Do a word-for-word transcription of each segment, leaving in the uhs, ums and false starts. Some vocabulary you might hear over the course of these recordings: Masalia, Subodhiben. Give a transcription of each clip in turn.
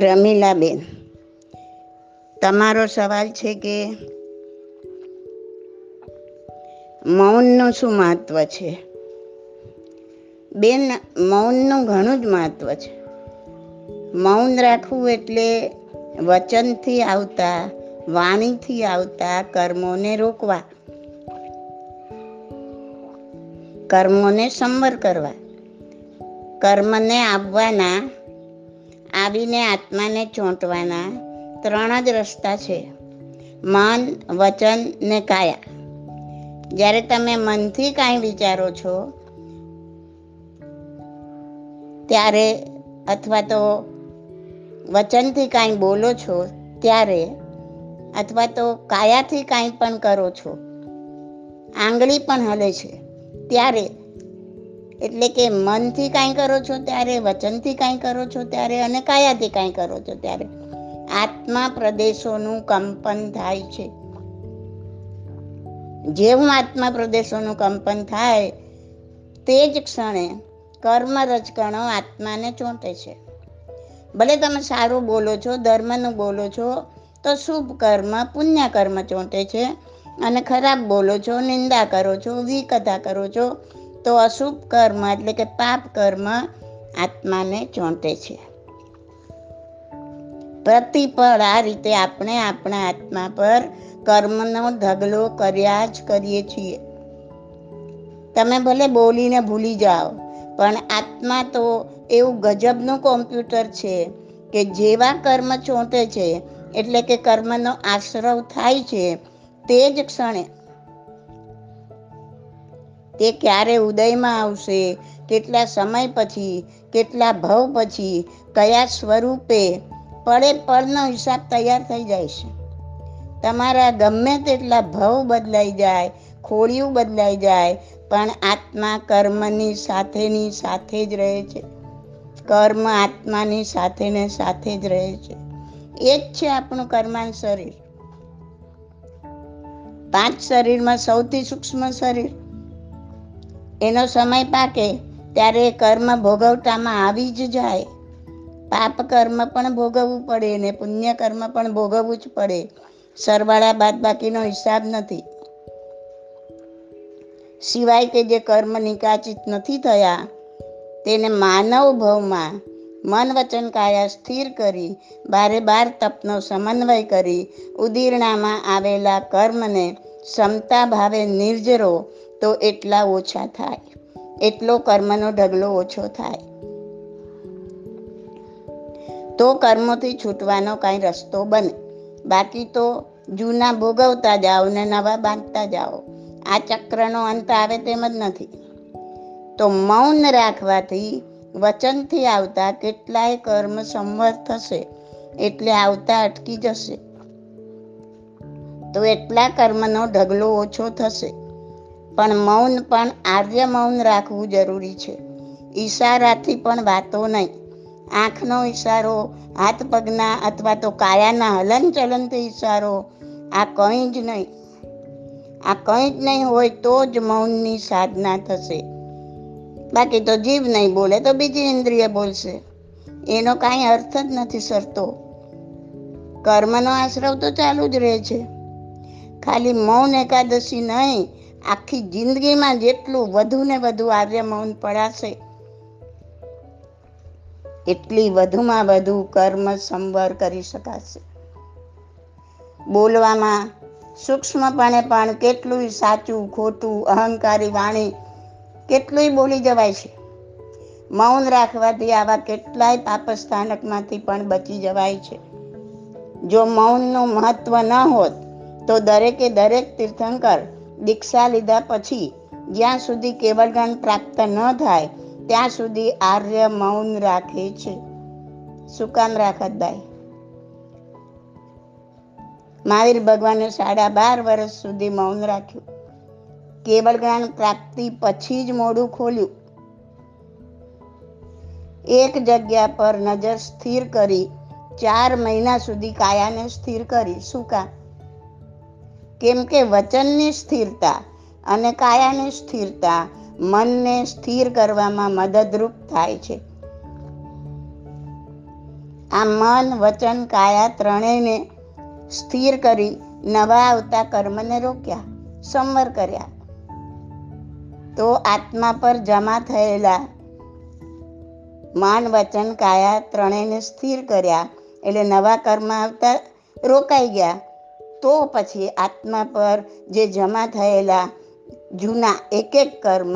રમીલાબેન, તમારો સવાલ છે કે મૌનનું શું મહત્વ છે? બેન, મૌનનું ઘણું જ મહત્વ છે. મૌન રાખવું એટલે વચનથી આવતા, વાણીથી આવતા કર્મોને રોકવા, કર્મોને સંવર કરવા, કર્મને આવવાના, આવીને આત્માને ચોંટવાના ત્રણ જ રસ્તા છે: મન, વચન ને કાયા. જ્યારે તમે મનથી કાંઈ વિચારો છો ત્યારે, અથવા તો વચનથી કાંઈ બોલો છો ત્યારે, અથવા તો કાયાથી કાંઈ પણ કરો છો, આંગળી પણ હલે છે ત્યારે, એટલે કે મનથી કાંઈ કરો છો ત્યારે, વચનથી કાંઈ કરો છો ત્યારે અને કાયાથી કાંઈ કરો છો ત્યારે આત્મા પ્રદેશોનું કંપન થાય છે. જેવું આત્મા પ્રદેશોનું કંપન થાય તે જ ક્ષણે કર્મ રજકણો આત્માને ચોંટે છે. ભલે તમે સારું બોલો છો, ધર્મનું બોલો છો તો શુભ કર્મ, પુણ્ય કર્મ ચોંટે છે, અને ખરાબ બોલો છો, નિંદા કરો છો, વિકથા કરો છો તો અશુભ કર્મ એટલે કે પાપ કર્મ આત્માને ચોંટે છે. પ્રતિપળ આ રીતે આપણે આપણા આત્મા પર કર્મનો ઢગલો કર્યા જ કરીએ છીએ. તમે ભલે બોલીને ભૂલી જાઓ, પણ આત્મા તો એવું ગજબનું કોમ્પ્યુટર છે કે જેવા કર્મ ચોંટે છે, એટલે કે કર્મનો આશ્રવ થાય છે તે જ ક્ષણે તે ક્યારે ઉદયમાં આવશે, કેટલા સમય પછી, કેટલા ભવ પછી, કયા સ્વરૂપે, પડે પડનો હિસાબ તૈયાર થઈ જાય છે. તમારા ગમે તેટલા ભવ બદલાઈ જાય, ખોળિયું બદલાઈ જાય, પણ આત્મા કર્મની સાથેની સાથે જ રહે છે. કર્મ આત્માની સાથે ને સાથે જ રહે છે. એ જ છે આપણું કર્માંત શરીર. પાંચ શરીરમાં સૌથી સૂક્ષ્મ શરીર. એનો સમય પાકે ત્યારે કર્મ ભોગવટામાં આવી જ જાય. પાપ કર્મ પણ ભોગવવું પડે ને પુણ્ય કર્મ પણ ભોગવવું જ પડે. સરવાળા બાદબાકીનો હિસાબ નથી. સિવાય કે જે કર્મ નિકાચિત નથી થયા તેને માનવ ભવમાં મન, વચન, કાયા સ્થિર કરી બારે બાર તપનો સમન્વય કરી ઉદીર્ણામાં આવેલા કર્મને ક્ષમતા ભાવે નિર્જરો તો એટલા ઓછા થાય, એટલો કર્મનો ઢગલો ઓછો થાય, તો કર્મોથી છૂટવાનો કાંઈ રસ્તો બને. બાકી તો જૂના ભોગવતા જાઓ ને નવા બાંધતા જાઓ. આ ચક્રનો અંત આવે તેમ જ નથી. તો મૌન રાખવાથી વચનથી આવતા કેટલાય કર્મ સંવર થશે, એટલે આવતા અટકી જશે, તો એટલા કર્મનો ઢગલો ઓછો થશે. પણ મૌન પણ આર્ય મૌન રાખવું જરૂરી છે. ઈશારાથી પણ વાતો નહીં. આંખનો ઈશારો, હાથ પગના અથવા તો કાયાના હલનચલનથી ઈશારો, આ કંઈ જ નહીં. આ કંઈ જ નહીં હોય તો જ મૌનની સાધના થશે. બાકી તો જીભ નહીં બોલે તો બીજી ઇન્દ્રિય બોલશે, એનો કાંઈ અર્થ જ નથી સરતો. કર્મનો આશ્રવ તો ચાલુ જ રહે છે. ખાલી મૌન એકાદશી નહીં, આખી જિંદગીમાં જેટલું વધુ ને વધુ આર્ય મૌન પડાશે એટલી વધુમાં વધુ કર્મ સંવર કરી શકાશે. બોલવામાં સૂક્ષ્મપણે પણ કેટલું સાચું ખોટું, અહંકારી વાણી કેટલું બોલી જવાય છે. મૌન રાખવાથી આવા કેટલાય પાપસ્થાનકમાંથી પણ બચી જવાય છે. જો મૌનનું મહત્વ ન હોત તો દરેકે દરેક તીર્થંકર દીક્ષા લીધા પછી જ્યાં સુધી કેવળ જ્ઞાન પ્રાપ્ત ન થાય ત્યાં સુધી આર્ય મૌન રાખે છે. શું કામ રાખત ભાઈ? મહાવીર ભગવાને સાડા બાર વર્ષ સુધી મૌન રાખ્યું. કેવળ જ્ઞાન પ્રાપ્તિ પછી જ મોઢું ખોલ્યું. એક જગ્યા પર નજર સ્થિર કરી ચાર મહિના સુધી કાયાને સ્થિર કરી. શું કામ? કેમ કે વચનની સ્થિરતા અને કાયાની સ્થિરતા મનને સ્થિર કરવામાં મદદરૂપ થાય છે. આમ મન, વચન, કાયા ત્રણેયને સ્થિર કરી નવા આવતા કર્મને રોક્યા, સંવર કર્યા. તો આત્મા પર જમા થયેલા મન, વચન, કાયા ત્રણેયને સ્થિર કર્યા એટલે નવા કર્મ આવતા રોકાઈ ગયા. તો પછી આત્મા પર જે જમા થયેલા જૂના એક એક કર્મ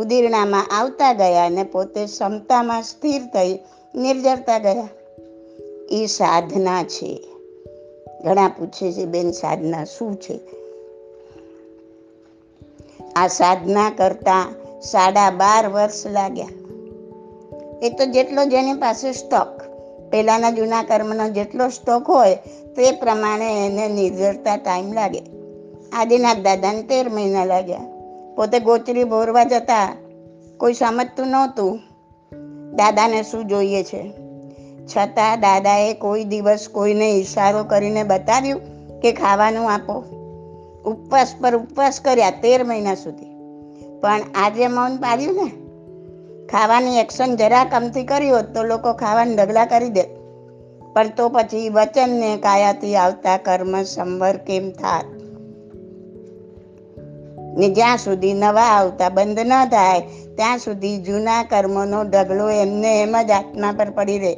ઉદીર્ણામાં આવતા ગયા અને પોતે ક્ષમતામાં સ્થિર થઈ નિર્જરતા ગયા. એ સાધના છે. ઘણા પૂછે છે, બેન સાધના શું છે? આ સાધના કરતા સાડા બાર વર્ષ લાગ્યા. એ તો જેટલો જેની પાસે સ્ટોક, પહેલાના જૂના કર્મનો જેટલો સ્ટોક હોય તે પ્રમાણે એને નિર્જરતા ટાઈમ લાગે. આદિનાથ દાદાને તેર મહિના લાગ્યા. પોતે ગોચરી બોરવા જતા કોઈ સમજતું નહોતું દાદાને શું જોઈએ છે, છતાં દાદાએ કોઈ દિવસ કોઈને ઈશારો કરીને બતાવ્યું કે ખાવાનું આપો. ઉપવાસ પર ઉપવાસ કર્યા તેર મહિના સુધી, પણ આજે મૌન પાડ્યું ને. ખાવાની એક્શન જરા કમથી કરી હોત તો લોકો ખાવાને ઢગલા કરી દે, પણ તો પછી વચનને કાયાથી આવતા કર્મ સંવર કેમ થાત? ને જ્યાં સુધી નવા આવતા બંધ ન થાય ત્યાં સુધી જૂના કર્મોનો ઢગલો એમને એમ જ આત્મા પર પડી રહે.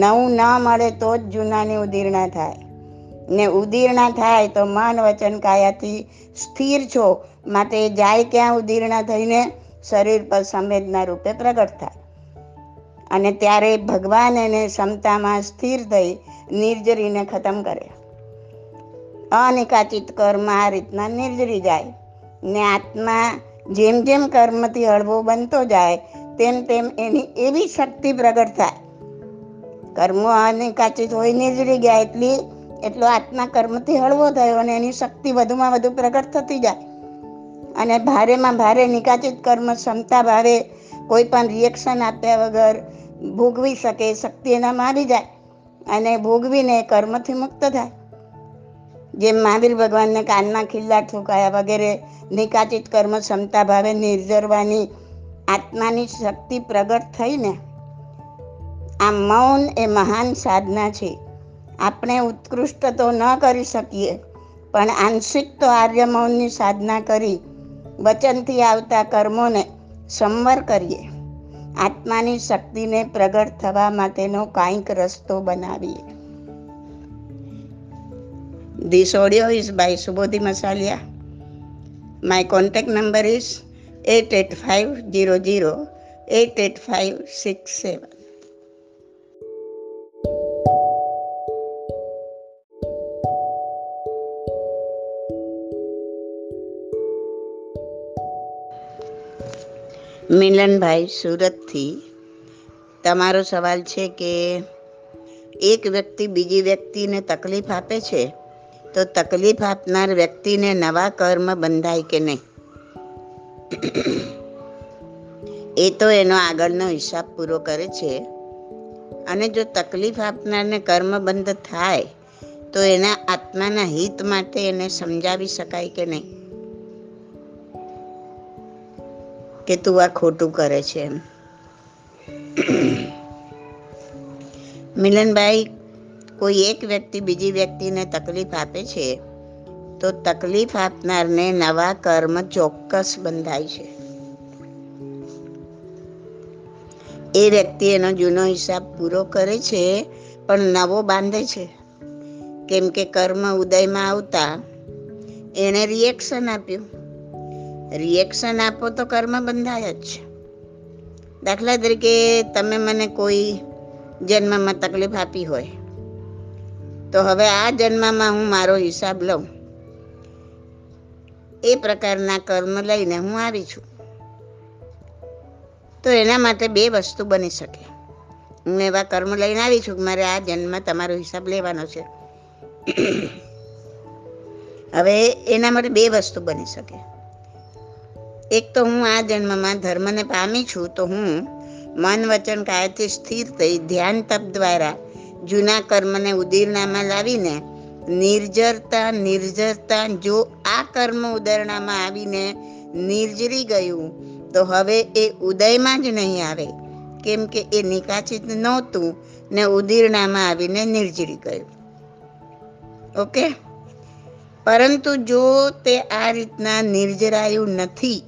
નવું ન મળે તો જ જૂનાની ઉદીર્ણા થાય, ને ઉદીર્ણા થાય તો મન, વચન, કાયાથી સ્થિર છો, માટે જાય ક્યાં ઉદીર્ણા થઈને શરીર પર સંવેદના રૂપે પ્રગટ થાય, અને ત્યારે ભગવાન એને ક્ષમતામાં સ્થિર થઈ નિર્જરીને ખતમ કરે. અનિકાચિત કર્મ આ રીતના નિર્જરી જાય, ને આત્મા જેમ જેમ કર્મથી હળવો બનતો જાય તેમ તેમ એની એવી શક્તિ પ્રગટ થાય. કર્મો અનિકાચિત હોય, નિર્જરી ગયા, એટલી એટલો આત્મા કર્મથી હળવો થયો અને એની શક્તિ વધુમાં વધુ પ્રગટ થતી જાય. અને ભારેમાં ભારે નિકાચિત કર્મ ક્ષમતા ભાવે કોઈ પણ રિએક્શન આપ્યા વગર ભોગવી શકે, શક્તિ એનામાં આવી જાય અને ભોગવીને કર્મથી મુક્ત થાય. જેમ મહાવીર ભગવાનને કાનમાં ખિલ્લા ઠોકાયા વગેરે નિકાચિત કર્મ ક્ષમતા ભાવે નિર્જરવાની આત્માની શક્તિ પ્રગટ થઈને. આ મૌન એ મહાન સાધના છે. આપણે ઉત્કૃષ્ટ તો ન કરી શકીએ, પણ આંશિક તો આર્ય મૌનની સાધના કરી વચનથી આવતા કર્મોને સંવર કરીએ, આત્માની શક્તિને પ્રગટ થવા માટેનો કાંઈક રસ્તો બનાવીએ. This audio is by Subodhi Masalia. My contact number is eight eight five zero zero eight eight five six seven. મિલનભાઈ સુરતથી. તમારો સવાલ છે કે એક વ્યક્તિ બીજી વ્યક્તિને તકલીફ આપે છે તો તકલીફ આપનાર વ્યક્તિને નવા કર્મ બંધાય કે નહીં? એ તો એનો આગળનો હિસાબ પૂરો કરે છે, અને જો તકલીફ આપનારને કર્મ બંધ થાય તો એના આત્માના હિત માટે એને સમજાવી શકાય કે નહીં કે તું આ ખોટું કરે છે? એમ મિલનભાઈ, કોઈ એક વ્યક્તિ બીજી વ્યક્તિને તકલીફ આપે છે તો તકલીફ આપનારને નવા કર્મ ચોક્કસ બંધાય છે. એ વ્યક્તિ એનો જૂનો હિસાબ પૂરો કરે છે પણ નવો બાંધે છે, કેમ કે કર્મ ઉદયમાં આવતા એણે રિએક્શન આપ્યું. રિએક્શન આપો તો કર્મ બંધાય જ છે. દાખલા તરીકે તમે મને કોઈ જન્મમાં તકલીફ આપી હોય તો હવે આ જન્મમાં હું મારો હિસાબ લઉં, એ પ્રકારના કર્મ લઈને હું આવી છું, તો એના માટે બે વસ્તુ બની શકે. હું એવા કર્મ લઈને આવી છું કે મારે આ જન્મમાં તમારો હિસાબ લેવાનો છે. હવે એના માટે બે વસ્તુ બની શકે. એક તો હું આ જન્મમાં ધર્મને પામી છું, તો હું મન, વચન, કાયાથી સ્થિર થઈ ધ્યાન તપ દ્વારા જૂના કર્મને ઉદીરણામાં લાવીને નિર્જરતા નિર્જરતા જો આ કર્મ ઉદીરણામાં આવીને નિર્જરી ગયું તો હવે એ ઉદયમાં જ નહીં આવે કેમ કે એ નિકાચિત નહોતું ને ઉદીર્ણામાં આવીને નિર્જરી ગયું. ઓકે, પરંતુ જો તે આ રીતના નિર્જરાયું નથી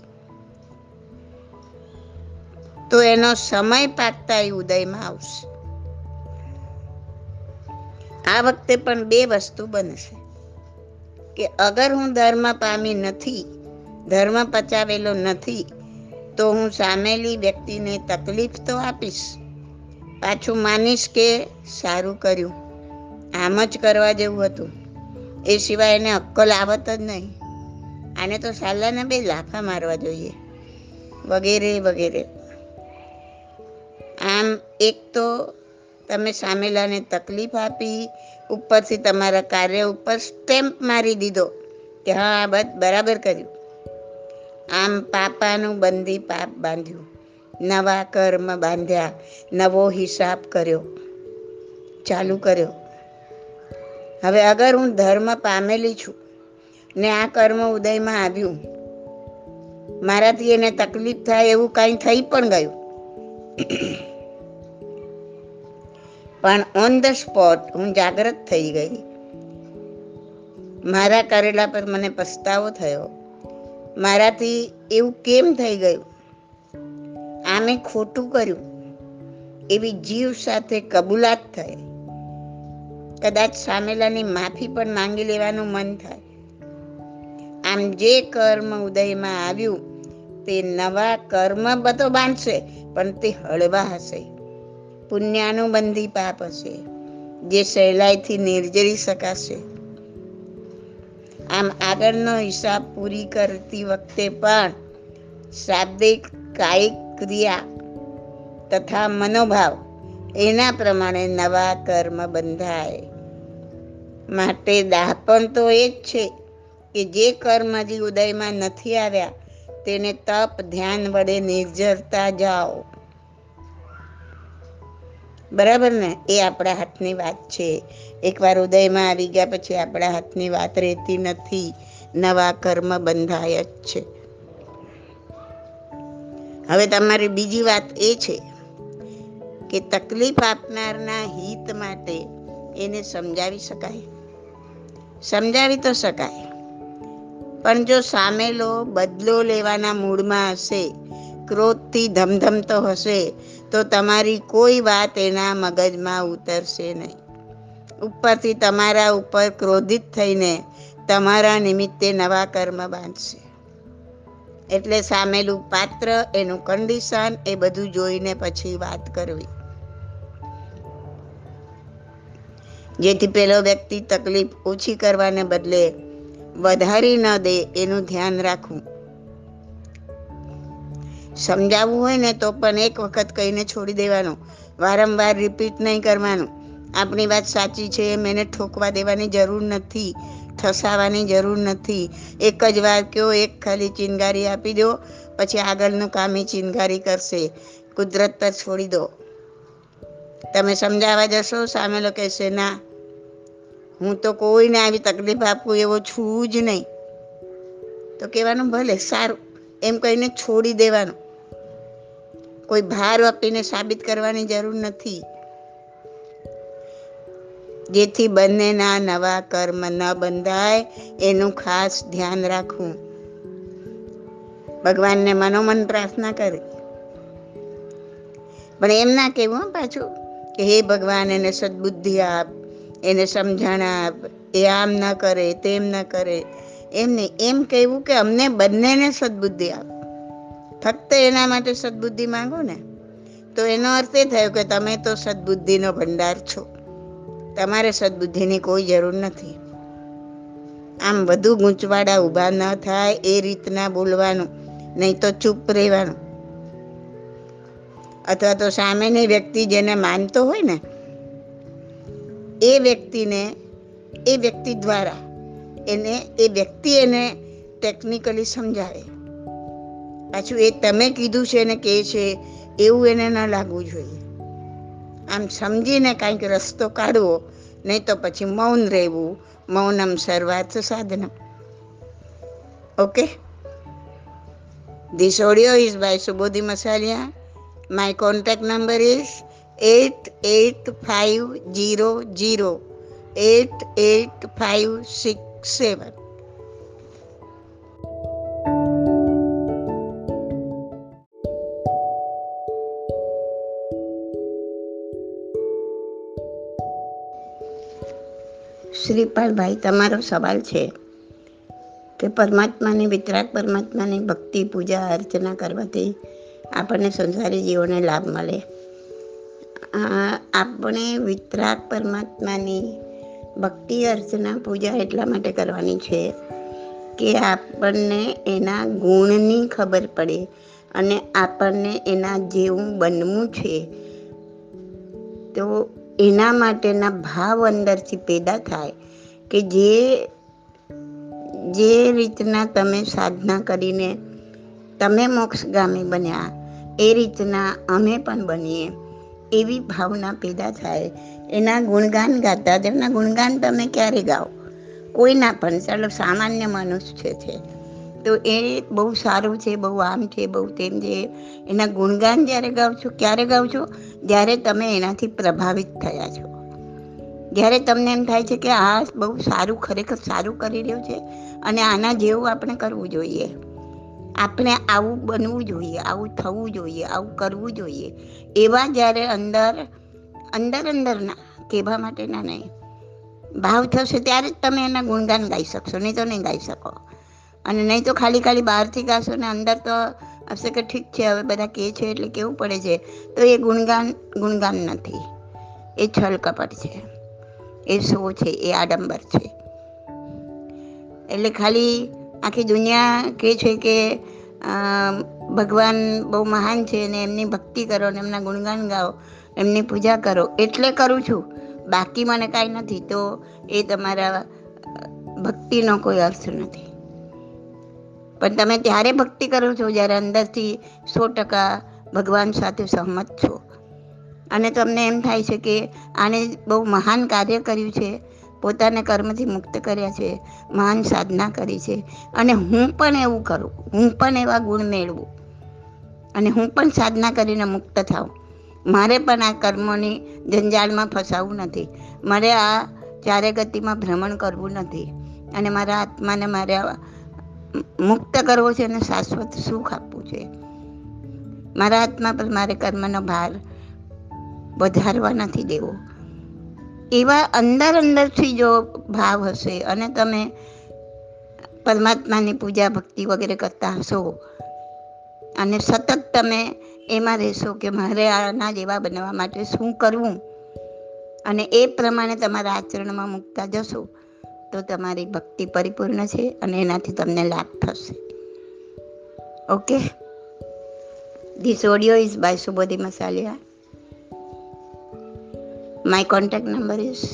તો એનો સમય પાકતા એ ઉદયમાં આવશે. આ વખતે પણ બે વસ્તુ બનશે કે અગર હું ધર્મ પામી નથી, ધર્મ પચાવેલો નથી, તો હું સામેલી વ્યક્તિને તકલીફ તો આપીશ, પાછું માનીશ કે સારું કર્યું, આમ જ કરવા જેવું હતું, એ સિવાય એને અક્કલ આવત જ નહીં, આને તો સાલાને બે લાફા મારવા જોઈએ, વગેરે વગેરે. આમ એક તો તમે સામેલાને તકલીફ આપી, ઉપરથી તમારા કાર્ય ઉપર સ્ટેમ્પ મારી દીધો કે હા આ બધું બરાબર કર્યું. આમ પાપાનું બંધી પાપ બાંધ્યું, નવા કર્મ બાંધ્યા, નવો હિસાબ કર્યો, ચાલુ કર્યો. હવે અગર હું ધર્મ પામેલી છું ને આ કર્મ ઉદયમાં આવ્યું, મારાથી એને તકલીફ થાય એવું કાંઈ થઈ પણ ગયું, પણ ઓન ધ સ્પોટ હું જાગૃત થઈ ગઈ, મારા કરેલા પર મને પસ્તાવો થયો, મારાથી એવું કેમ થઈ ગયું, આ મેં ખોટું કર્યું એવી જીવ સાથે કબૂલાત થાય, કદાચ સામેલાની માફી પણ માંગી લેવાનું મન થાય. આમ જે કર્મ ઉદયમાં આવ્યું તે નવા કર્મ બધો બાંધશે, પણ તે હળવા હશે, પુણ્યાનું બંધી પાપ હશે જે સહેલાઈથી નિર્જરી શકાશે. આમ આગળનો હિસાબ પૂરી કરતી વખતે પણ શાબ્દિક કાયિક ક્રિયા તથા મનોભાવ એના પ્રમાણે નવા કર્મ બંધાય. માટે દાહપણ તો એ જ છે કે જે કર્મ હજી ઉદયમાં નથી આવ્યા તેને તપ ધ્યાન વડે નિર્જરતા જાઓ, બરાબર ને? એ આપણા હાથની વાત છે. એકવાર ઉદયમાં આવી ગયા પછી આપણા હાથની વાત રહેતી નથી, નવા કર્મ બંધાય જ છે. હવે તમારી બીજી વાત એ છે કે તકલીફ આપનારના હિત માટે એને સમજાવી શકાય, સમજાવી તો શકાય, પણ જો સામેલો બદલો લેવાના મૂડમાં હશે, ક્રોધથી ધમધમતો હશે, તો તમારી કોઈ વાત એના મગજમાં ઉતરશે નહીં. ઉપરથી તમારા ઉપર ક્રોધિત થઈને તમારા નિમિત્તે નવા કર્મ બાંધશે. એટલે સામેલું પાત્ર, એનું કન્ડિશન એ બધું જોઈને પછી વાત કરવી, જેથી પેલો વ્યક્તિ તકલીફ ઓછી કરવાને બદલે વધારી ન દે એનું ધ્યાન રાખવું. સમજાવવું હોય ને તો પણ એક વખત કહીને છોડી દેવાનું, વારંવાર રિપીટ નહીં કરવાનું. આપણી વાત સાચી છે એમ એને ઠોકવા દેવાની જરૂર નથી, ઠસાવાની જરૂર નથી. એક જ વાર કહો, એક ખાલી ચિનગારી આપી દો, પછી આગળનું કામ એ ચિનગારી કરશે. કુદરત પર છોડી દો. તમે સમજાવવા જશો, સામેલો કહેશે ના હું તો કોઈને આવી તકલીફ આપું એવો છું જ નહીં, તો કહેવાનું ભલે સારું એમ કહીને છોડી દેવાનું. કોઈ ભાર આપીને સાબિત કરવાની જરૂર નથી, જેથી બંનેના નવા કર્મ ન બંધાય એનું ખાસ ધ્યાન રાખવું. ભગવાનને મનોમન પ્રાર્થના કરી, પણ એમ ના કહેવું પાછું કે હે ભગવાન એને સદબુદ્ધિ આપ, એને સમજણ આપ, એ આમ ન કરે તેમ ન કરે, એમ નહીં. એમ કહેવું કે અમને બંનેને સદબુદ્ધિ આપ. ફક્ત એના માટે સદબુદ્ધિ માંગો ને તો એનો અર્થ એ થયો કે તમે તો સદબુદ્ધિનો ભંડાર છો, તમારે સદબુદ્ધિની કોઈ જરૂર નથી. આમ વધુ ગૂંચવાડા ઊભા ન થાય એ રીતના બોલવાનું, નહીં તો ચૂપ રહેવાનું. અથવા તો સામેની વ્યક્તિ જેને માનતો હોય ને એ વ્યક્તિને એ વ્યક્તિ દ્વારા એને એ વ્યક્તિ એને ટેકનિકલી સમજાવે. પાછું એ તમે કીધું છે ને કહે છે એવું એને ન લાગવું જોઈએ. આમ સમજીને કાંઈક રસ્તો કાઢવો, નહીં તો પછી મૌન રહેવું. મૌનમ સર્વાર્થ સાધનમ. Okay, this audio is by Subodhi Masaliya. My contact number is eight eight five zero zero eight eight five six seven. Shripalbhai, તમારો સવાલ છે કે પરમાત્માની વિતરાગ પરમાત્માની ભક્તિ પૂજા અર્ચના કરવાથી આપણને સંસારી જીવોને લાભ મળે. આપણે વિતરાગ પરમાત્માની ભક્તિ અર્ચના પૂજા એટલા માટે કરવાની છે કે આપણને એના ગુણની ખબર પડે અને આપણને એના જેવું બનવું છે તો એના માટેના ભાવ અંદરથી પેદા થાય કે જે જે રીતના તમે સાધના કરીને તમે મોક્ષગામી બન્યા એ રીતના અમે પણ બનીએ એવી ભાવના પેદા થાય. એના ગુણગાન ગાતા તેમના ગુણગાન તમે ક્યારે ગાઓ, કોઈના પણ, ચાલો સામાન્ય મનુષ્ય છે તો એ બહુ સારું છે, બહુ આમ છે, બહુ તેમ છે, એના ગુણગાન જ્યારે ગાઓ છો ક્યારે ગાઓ છો જ્યારે તમે એનાથી પ્રભાવિત થયા છો, જ્યારે તમને એમ થાય છે કે આ બહુ સારું, ખરેખર સારું કરી રહ્યું છે અને આના જેવું આપણે કરવું જોઈએ, આપણે આવું બનવું જોઈએ, આવું થવું જોઈએ, આવું કરવું જોઈએ. એવા જ્યારે અંદર અંદર અંદરના કહેવા માટેના નહીં ભાવ થશે ત્યારે જ તમે એના ગુણગાન ગાઈ શકશો, નહીં તો નહીં ગાઈ શકો. અને નહીં તો ખાલી ખાલી બહારથી ગાશો ને અંદર તો હશે કે ઠીક છે હવે બધા કહે છે એટલે કેવું પડે છે તો એ ગુણગાન ગુણગાન નથી, એ છલ કપટ છે, એ શો છે, એ આડંબર છે. એટલે ખાલી આખી દુનિયા કહે છે કે ભગવાન બહુ મહાન છે ને એમની ભક્તિ કરો ને એમના ગુણગાન ગાઓ, એમની પૂજા કરો એટલે કરું છું, બાકી મને કાંઈ નથી, તો એ તમારા ભક્તિનો કોઈ અર્થ નથી. પણ તમે ત્યારે ભક્તિ કરો છો જ્યારે અંદરથી સો ટકા ભગવાન સાથે સહમત છો અને તમને એમ થાય છે કે આને બહુ મહાન કાર્ય કર્યું છે, પોતાને કર્મથી મુક્ત કર્યા છે, મહાન સાધના કરી છે અને હું પણ એવું કરું, હું પણ એવા ગુણ મેળવું અને હું પણ સાધના કરીને મુક્ત થાઉં, મારે પણ આ કર્મોની જંજાળમાં ફસાવવું નથી, મારે આ ચારે ગતિમાં ભ્રમણ કરવું નથી અને મારા આત્માને મારે મુક્ત કરવો છે અને શાશ્વત સુખ આપવું છે. મારા આત્મા પર મારે કર્મનો ભાર વધારવા નથી દેવો. એવા અંદર અંદરથી જો ભાવ હશે અને તમે પરમાત્માની પૂજા ભક્તિ વગેરે કરતા હશો અને સતત તમે એમાં રહેશો કે મારે આના જેવા બનવા માટે શું કરવું અને એ પ્રમાણે તમારા આચરણમાં મૂકતા જશો તો તમારી ભક્તિ પરિપૂર્ણ છે અને એનાથી તમને લાભ થશે. Okay, this audio is by Subodhi Masaliya. My contact number is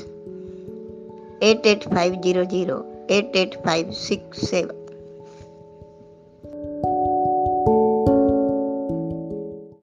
eight eight five zero zero eight eight five six seven.